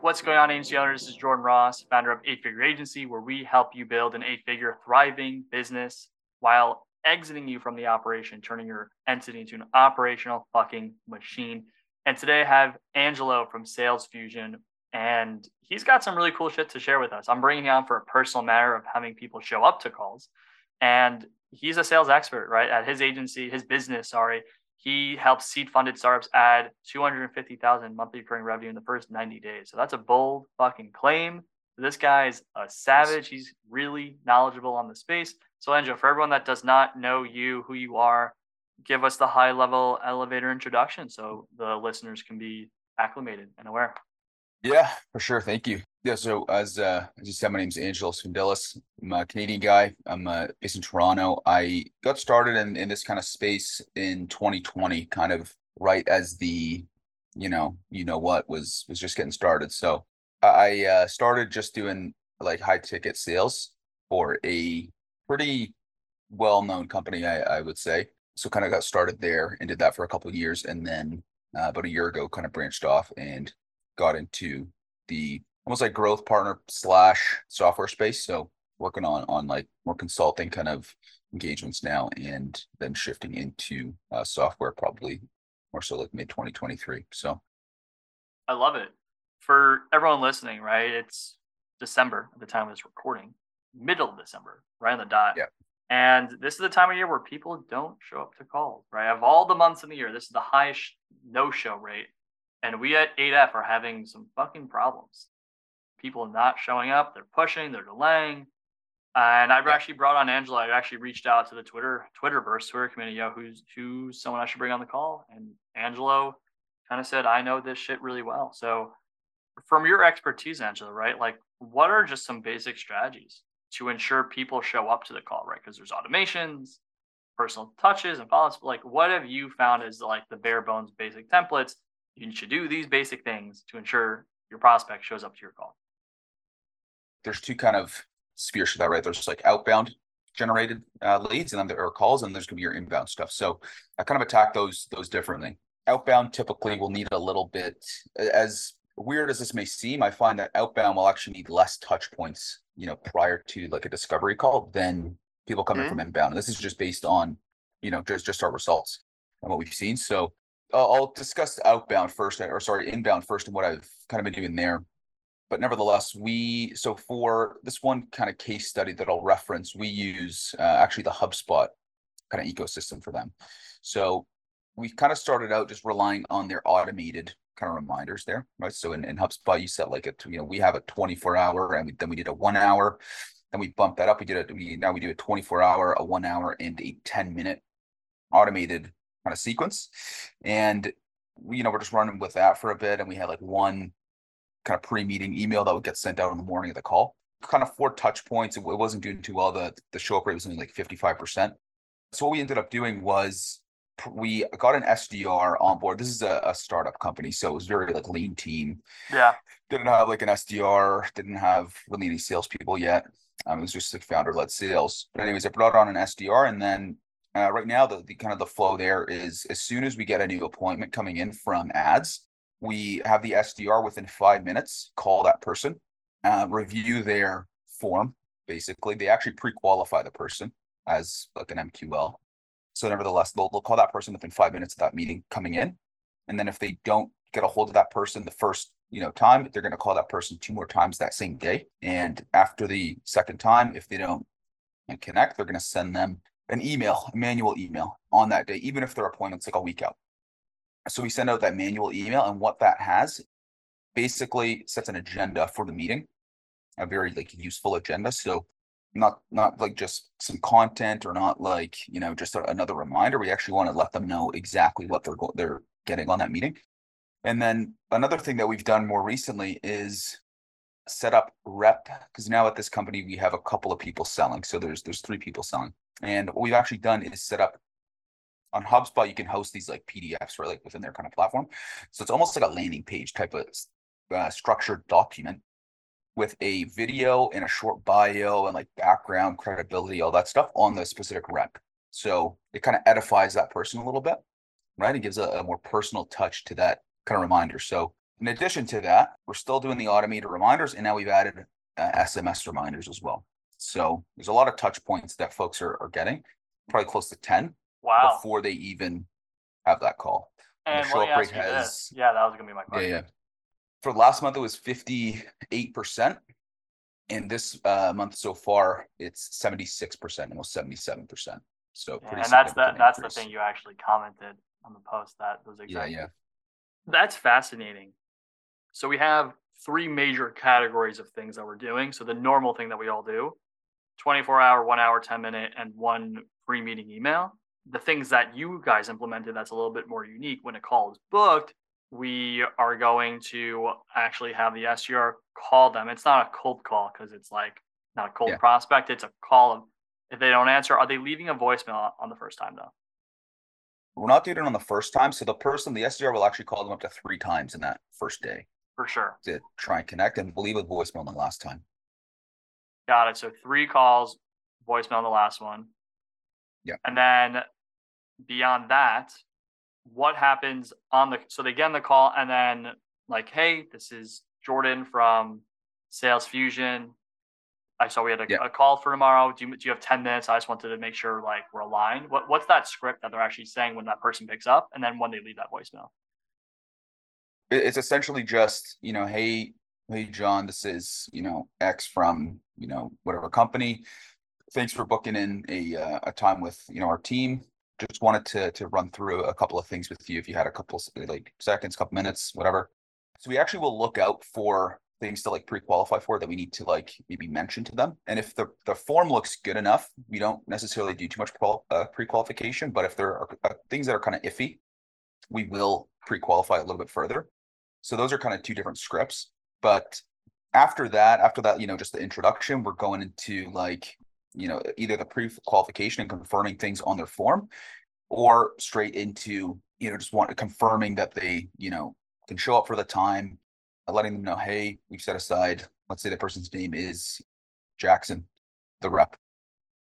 What's going on, agency owners? This is Jordan Ross, founder of 8-Figure Agency, where we help you build an 8-figure thriving business while exiting you from the operation, turning your entity into an operational fucking machine. And today I have Angelo from Sales Fusion, and he's got some really cool shit to share with us. I'm bringing him on for a personal matter of having people show up to calls. And he's a sales expert, right? At his agency, his business, he helps seed-funded startups add $250,000 monthly recurring revenue in the first 90 days. So that's a bold fucking claim. This guy's a savage. He's really knowledgeable on the space. So, Angelo, for everyone that does not know you, who you are, give us the high-level elevator introduction so the listeners can be acclimated and aware. Yeah, for sure. Thank you. Yeah, so as you said, my name is Angelo Scandellis. I'm a Canadian guy. I'm based in Toronto. I got started in this kind of space in 2020, kind of right as the, was just getting started. So I started just doing like high ticket sales for a pretty well-known company, I would say. So kind of got started there and did that for a couple of years. And then about a year ago, kind of branched off and got into the almost like growth partner / software space. So working on like more consulting kind of engagements now, and then shifting into software probably more so like mid 2023. So I love it. For everyone listening, right? It's December at the time of this recording, middle of December, right on the dot. Yeah. And this is the time of year where people don't show up to calls, right? Of all the months in the year, this is the highest no-show rate. And we at 8F are having some fucking problems. People not showing up, they're pushing, they're delaying. And I've actually brought on Angela. I actually reached out to the Twitter community, who's someone I should bring on the call. And Angelo kind of said, I know this shit really well. So from your expertise, Angela, right? Like, what are just some basic strategies to ensure people show up to the call, right? Because there's automations, personal touches, and follow-ups. Like, what have you found as like the bare bones basic templates? You should do these basic things to ensure your prospect shows up to your call. There's two kind of spheres to that, right? There's like outbound generated leads, and then there are calls, and there's going to be your inbound stuff. So I kind of attack those differently. Outbound typically will need a little bit, as weird as this may seem, I find that outbound will actually need less touch points, prior to like a discovery call than people coming from inbound. And this is just based on, just our results and what we've seen. So I'll discuss inbound first and what I've kind of been doing there. But nevertheless, so for this one kind of case study that I'll reference, we use actually the HubSpot kind of ecosystem for them. So we kind of started out just relying on their automated kind of reminders there, right? So in HubSpot, you set like we have a 24-hour, and then we did a 1 hour, then we bumped that up. Now we do a 24-hour, a 1 hour, and a 10-minute automated kind of sequence. And we're just running with that for a bit. And we had like one kind of pre-meeting email that would get sent out in the morning of the call, kind of 4 touch points. It wasn't doing too well. The show up rate was only like 55%. So what we ended up doing was we got an SDR on board. This is a startup company. So it was very like lean team. Yeah. Didn't have like an SDR, didn't have really any salespeople yet. It was just like founder-led sales. But anyways, I brought on an SDR, and then right now, the kind of the flow there is, as soon as we get a new appointment coming in from ads, we have the SDR within 5 minutes call that person, review their form. Basically, they actually pre-qualify the person as like an MQL. So nevertheless, they'll call that person within 5 minutes of that meeting coming in. And then if they don't get a hold of that person the first time, they're going to call that person 2 more times that same day. And after the second time, if they don't connect, they're going to send them an email, a manual email on that day, even if their appointment's like a week out. So we send out that manual email, and what that has basically sets an agenda for the meeting, a very like useful agenda. So not like just some content, or not like, just another reminder. We actually want to let them know exactly what they're getting on that meeting. And then another thing that we've done more recently is set up rep, because now at this company, we have a couple of people selling. So there's three people selling. And what we've actually done is set up on HubSpot, you can host these like PDFs, right, like within their kind of platform. So it's almost like a landing page type of structured document with a video and a short bio and like background, credibility, all that stuff on the specific rep. So it kind of edifies that person a little bit, right? It gives a more personal touch to that kind of reminder. So in addition to that, we're still doing the automated reminders, and now we've added SMS reminders as well. So there's a lot of touch points that folks are getting, probably close to 10. Wow. Before they even have that call. And the show up rate has, yeah, that was going to be my question. Yeah. For last month, it was 58%. And this month so far, it's 76%, almost 77%. So yeah, pretty significant. And that's the thing you actually commented on the post. That was exactly. Yeah. That's fascinating. So we have three major categories of things that we're doing. So the normal thing that we all do, 24-hour, 1-hour, 10-minute, and one pre-meeting email. The things that you guys implemented that's a little bit more unique, when a call is booked, we are going to actually have the SDR call them. It's not a cold call because it's like not a cold prospect. It's a call of, if they don't answer, are they leaving a voicemail on the first time though? We're not doing it on the first time. So the person, the SDR will actually call them up to 3 times in that first day. For sure. To try and connect, and leave a voicemail on the last time. Got it. So 3 calls, voicemail on the last one. Yeah. And then beyond that, what happens on the, so they get on the call and then like, hey, this is Jordan from Sales Fusion. I saw we had a call for tomorrow. Do you have 10 minutes? I just wanted to make sure like we're aligned. What's that script that they're actually saying when that person picks up and then when they leave that voicemail? It's essentially just, you know, hey, John, this is, you know, X from, you know, whatever company. Thanks for booking in a time with, you know, our team. Just wanted to run through a couple of things with you if you had a couple like seconds, couple minutes, whatever. So we actually will look out for things to like pre-qualify for that we need to like maybe mention to them. And if the form looks good enough, we don't necessarily do too much pre-qualification, but if there are things that are kind of iffy, we will pre-qualify a little bit further. So those are kind of 2 different scripts. But after that, you know, just the introduction, we're going into like, you know, either the pre-qualification and confirming things on their form, or straight into, you know, just confirming that they, you know, can show up for the time, letting them know, hey, we've set aside, let's say the person's name is Jackson, the rep.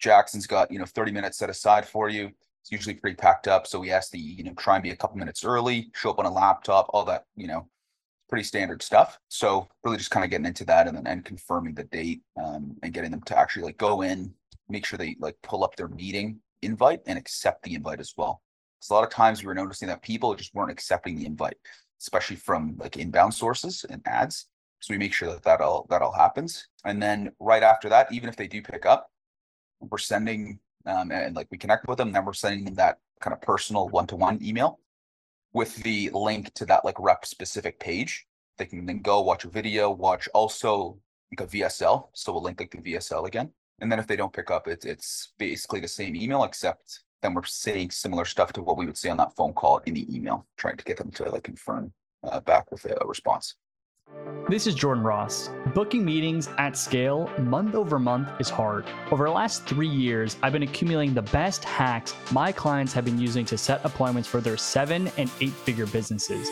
Jackson's got, you know, 30 minutes set aside for you. It's usually pretty packed up. So we ask you know, try and be a couple minutes early, show up on a laptop, all that, you know, pretty standard stuff. So really just kind of getting into that and confirming the date and getting them to actually like go in, make sure they like pull up their meeting invite and accept the invite as well. So a lot of times we were noticing that people just weren't accepting the invite, especially from like inbound sources and ads. So we make sure that all happens. And then right after that, even if they do pick up, we're sending and like we connect with them, then we're sending them that kind of personal one-to-one email with the link to that like rep specific page. They can then go watch a video, watch also like a VSL. So we'll link like the VSL again. And then if they don't pick up, it's basically the same email, except then we're saying similar stuff to what we would say on that phone call in the email, trying to get them to like confirm back with a response. This is Jordan Ross. Booking meetings at scale month over month is hard. Over the last 3 years, I've been accumulating the best hacks my clients have been using to set appointments for their 7- and 8-figure businesses.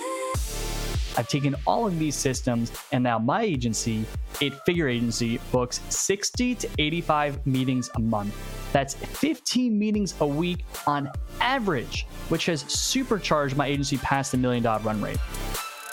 I've taken all of these systems, and now my agency, 8-Figure Agency, books 60 to 85 meetings a month. That's 15 meetings a week on average, which has supercharged my agency past the $1 million run rate.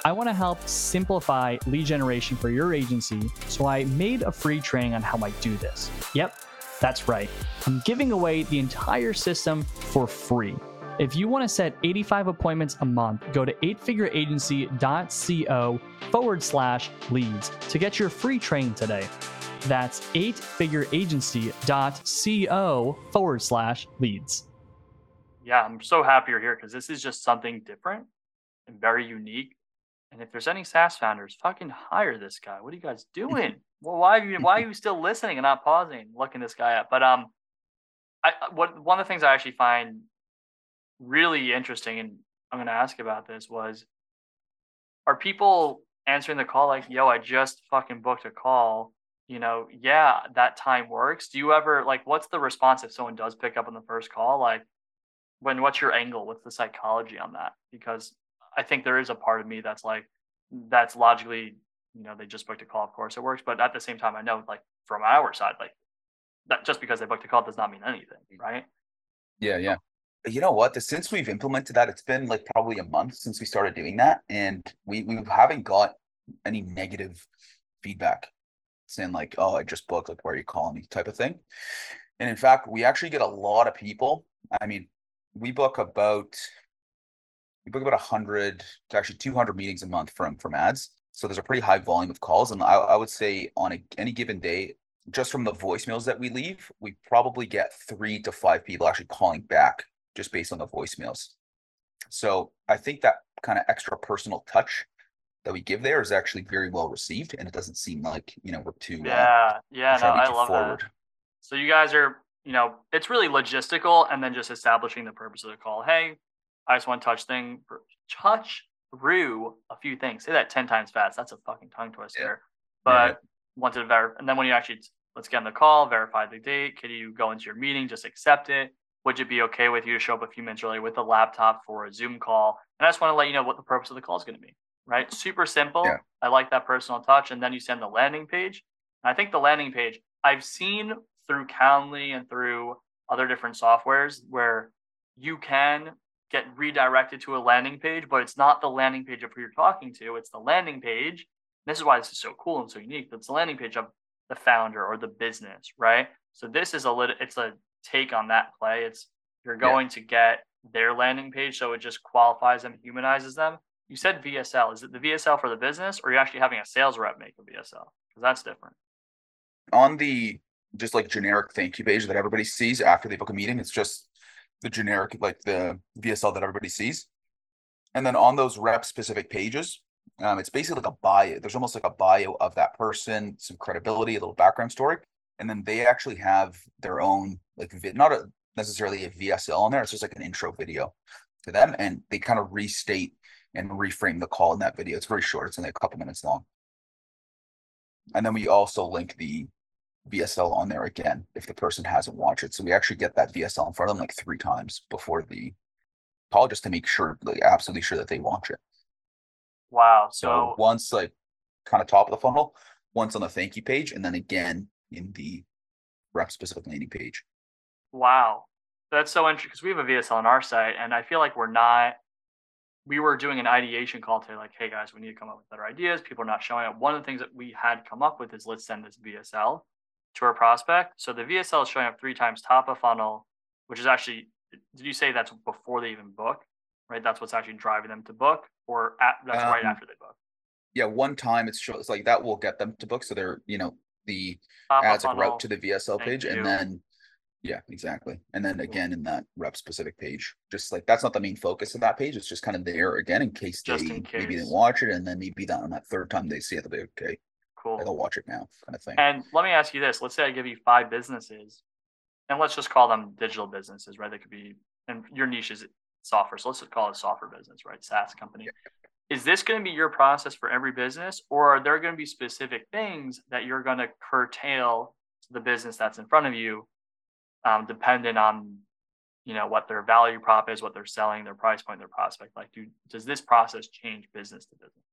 I want to help simplify lead generation for your agency, so I made a free training on how I do this. Yep, that's right. I'm giving away the entire system for free. If you want to set 85 appointments a month, go to 8figureagency.co/leads to get your free training today. That's 8figureagency.co/leads. Yeah, I'm so happy you're here because this is just something different and very unique. And if there's any SaaS founders, fucking hire this guy. What are you guys doing? Well, why are you still listening and not pausing and looking this guy up? But one of the things I actually find really interesting, and I'm going to ask about this, was are people answering the call like, yo, I just fucking booked a call, you know, yeah, that time works? Do you ever, like, what's the response if someone does pick up on the first call? Like, when, what's your angle? What's the psychology on that? Because I think there is a part of me that's like, that's logically, you know, they just booked a call, of course it works. But at the same time, I know, like, from our side, like, that just because they booked a call does not mean anything, right? Yeah, yeah. You know what? Since we've implemented that, it's been like probably a month since we started doing that, and we haven't got any negative feedback saying like, "Oh, I just booked. Like, why are you calling me?" type of thing. And in fact, we actually get a lot of people. I mean, we book about 100 to actually 200 meetings a month from ads. So there's a pretty high volume of calls, and I would say on any given day, just from the voicemails that we leave, we probably get 3 to 5 people actually calling back just based on the voicemails. So I think that kind of extra personal touch that we give there is actually very well received, and it doesn't seem like, you know, we're too I love forward. That. So you guys are, you know, it's really logistical, and then just establishing the purpose of the call. Hey, I just want to touch through a few things. Say that 10 times fast. That's a fucking tongue twister. Yeah. But wanted to verify, and then when you actually let's get on the call, verify the date. Could you go into your meeting? Just accept it. Would it be okay with you to show up a few minutes early with a laptop for a Zoom call? And I just want to let you know what the purpose of the call is going to be, right? Super simple. Yeah. I like that personal touch. And then you send the landing page. And I think the landing page, I've seen through Calendly and through other different softwares where you can get redirected to a landing page, but it's not the landing page of who you're talking to. It's the landing page. This is why this is so cool and so unique. That's the landing page of the founder or the business, right? So this is it's a take on that play. It's you're going to get their landing page, so it just qualifies them, humanizes them. You said VSL. Is it the VSL for the business, or are you actually having a sales rep make a VSL? Because that's different. On the just like generic thank you page that everybody sees after they book a meeting, it's just the generic, like the VSL that everybody sees. And then on those rep specific pages, it's basically like a bio. There's almost like a bio of that person, some credibility, a little background story. And then they actually have their own, like, not necessarily a VSL on there. It's just like an intro video to them. And they kind of restate and reframe the call in that video. It's very short. It's only a couple minutes long. And then we also link the VSL on there again if the person hasn't watched it. So we actually get that VSL in front of them like 3 times before the call, just to make sure, like, absolutely sure that they watch it. Wow. So once, like, kind of top of the funnel, once on the thank you page, and then again in the rep specific landing page. Wow. That's so interesting, because we have a VSL on our site, and I feel like we were doing an ideation call today, like, hey guys, we need to come up with better ideas. People are not showing up. One of the things that we had come up with is let's send this VSL to our prospect. So the VSL is showing up 3 times top of funnel, which is actually, did you say that's before they even book, right? That's what's actually driving them to book, or that's right after they book? Yeah. One time it's like that will get them to book. So they're, you know, the ads a route to the VSL page, and then exactly, and then again in that rep specific page, just like that's not the main focus of that page. It's just kind of there again in case maybe didn't watch it, and then maybe that on that 3rd time they see it, they'll be okay, cool, I'll watch it now, kind of thing. And let me ask you this: let's say I give you 5 businesses, and let's just call them digital businesses, right? They could be, and your niche is software, so let's just call it a software business, right? SaaS company. Yeah. Is this going to be your process for every business, or are there going to be specific things that you're going to curtail to the business that's in front of you, dependent on, you know, what their value prop is, what they're selling, their price point, their prospect? Like, does this process change business to business?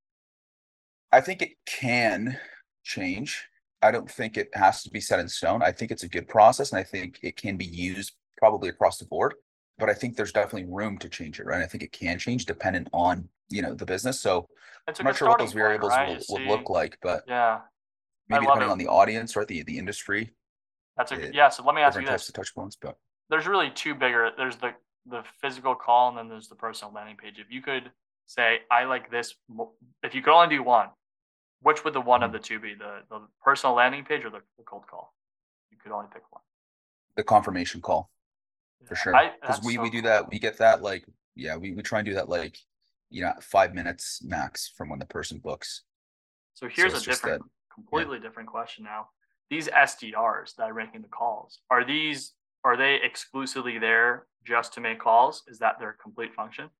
I think it can change. I don't think it has to be set in stone. I think it's a good process, and I think it can be used probably across the board. But I think there's definitely room to change it, right? I think it can change dependent on, you know, the business. So I'm not sure what those variables would look like, but maybe depending on the audience or the industry. So let me ask you this: of touch points, but there's really 2 bigger. There's the physical call, and then there's the personal landing page. If you could say, I like this, if you could only do one, which would the one of the 2 be? The personal landing page or the cold call? You could only pick one. The confirmation call, for sure. Because we do that. We get that. Like, we try and do that. Like, you know, 5 minutes max from when the person books. So here's a different, completely different question now. These SDRs that are making the calls, are they exclusively there just to make calls? Is that their complete function?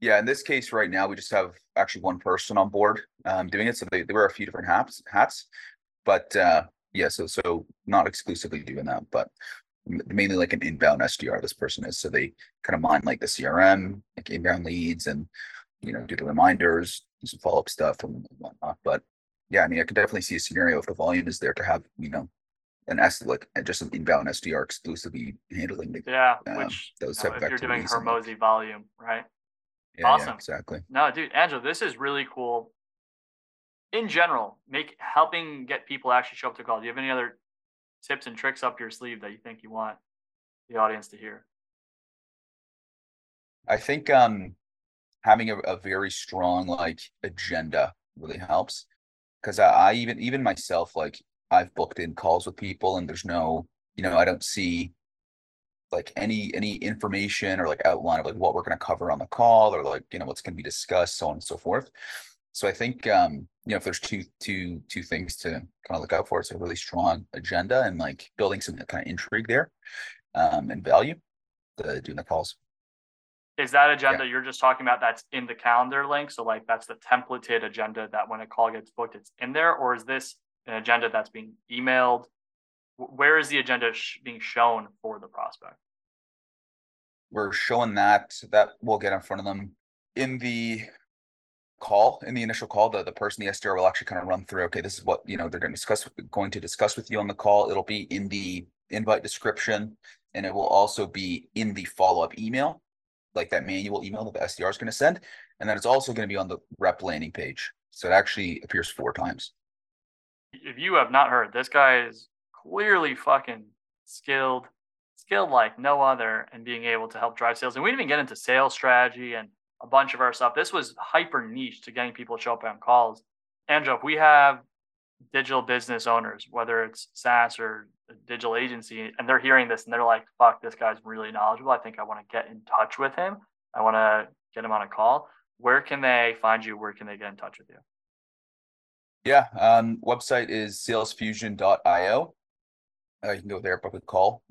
Yeah, in this case right now, we just have actually one person on board doing it. So they wear a few different hats, but yeah, so not exclusively doing that, but mainly like an inbound SDR this person is. So they kind of mine like the CRM, like inbound leads, and, you know, do the reminders, do some follow-up stuff and whatnot. But yeah, I mean, I could definitely see a scenario if the volume is there to have, you know, just an inbound SDR exclusively handling the which those type of activities. If you're doing Hormozy volume, right? Yeah, awesome. Yeah, exactly. No, dude, Angelo, this is really cool. In general, helping get people actually show up to call. Do you have any other tips and tricks up your sleeve that you think you want the audience to hear? I think having a very strong like agenda really helps, because I even myself, like, I've booked in calls with people and there's no, you know, I don't see like any information or like outline of like what we're going to cover on the call, or like, you know, what's going to be discussed, so on and so forth. So I think, you know, if there's two things to kind of look out for, it's a really strong agenda and like building some kind of intrigue there, and value to doing the calls. Is that agenda you're just talking about that's in the calendar link? So like that's the templated agenda that when a call gets booked, it's in there? Or is this an agenda that's being emailed? Where is the agenda being shown for the prospect? We're showing that we'll get in front of them in the call, in the initial call. The person, the SDR, will actually kind of run through, okay, this is what, you know, they're going to discuss with you on the call. It'll be in the invite description, and it will also be in the follow-up email, like that manual email that the SDR is going to send. And then it's also going to be on the rep landing page. So it actually appears 4 times. If you have not heard, this guy is clearly fucking skilled like no other, and being able to help drive sales. And we didn't even get into sales strategy and a bunch of our stuff. This was hyper niche to getting people to show up on calls. Angelo, if we have digital business owners, whether it's SaaS or a digital agency, and they're hearing this and they're like, fuck, this guy's really knowledgeable, I think I want to get in touch with him, I want to get him on a call, where can they find you? Where can they get in touch with you? Yeah, website is salesfusion.io. You can go there, book a call,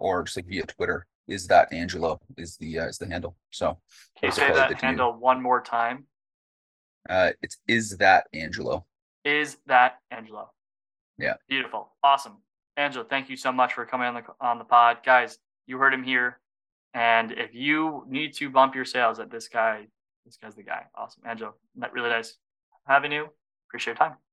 or just like via Twitter. Is that Angelo? Is the handle? So can you say that handle one more time? Is that Angelo? Is that Angelo? Yeah. Beautiful, awesome, Angelo. Thank you so much for coming on the pod, guys. You heard him here, and if you need to bump your sales, at this guy's the guy. Awesome, Angelo. Really nice having you. Appreciate your time.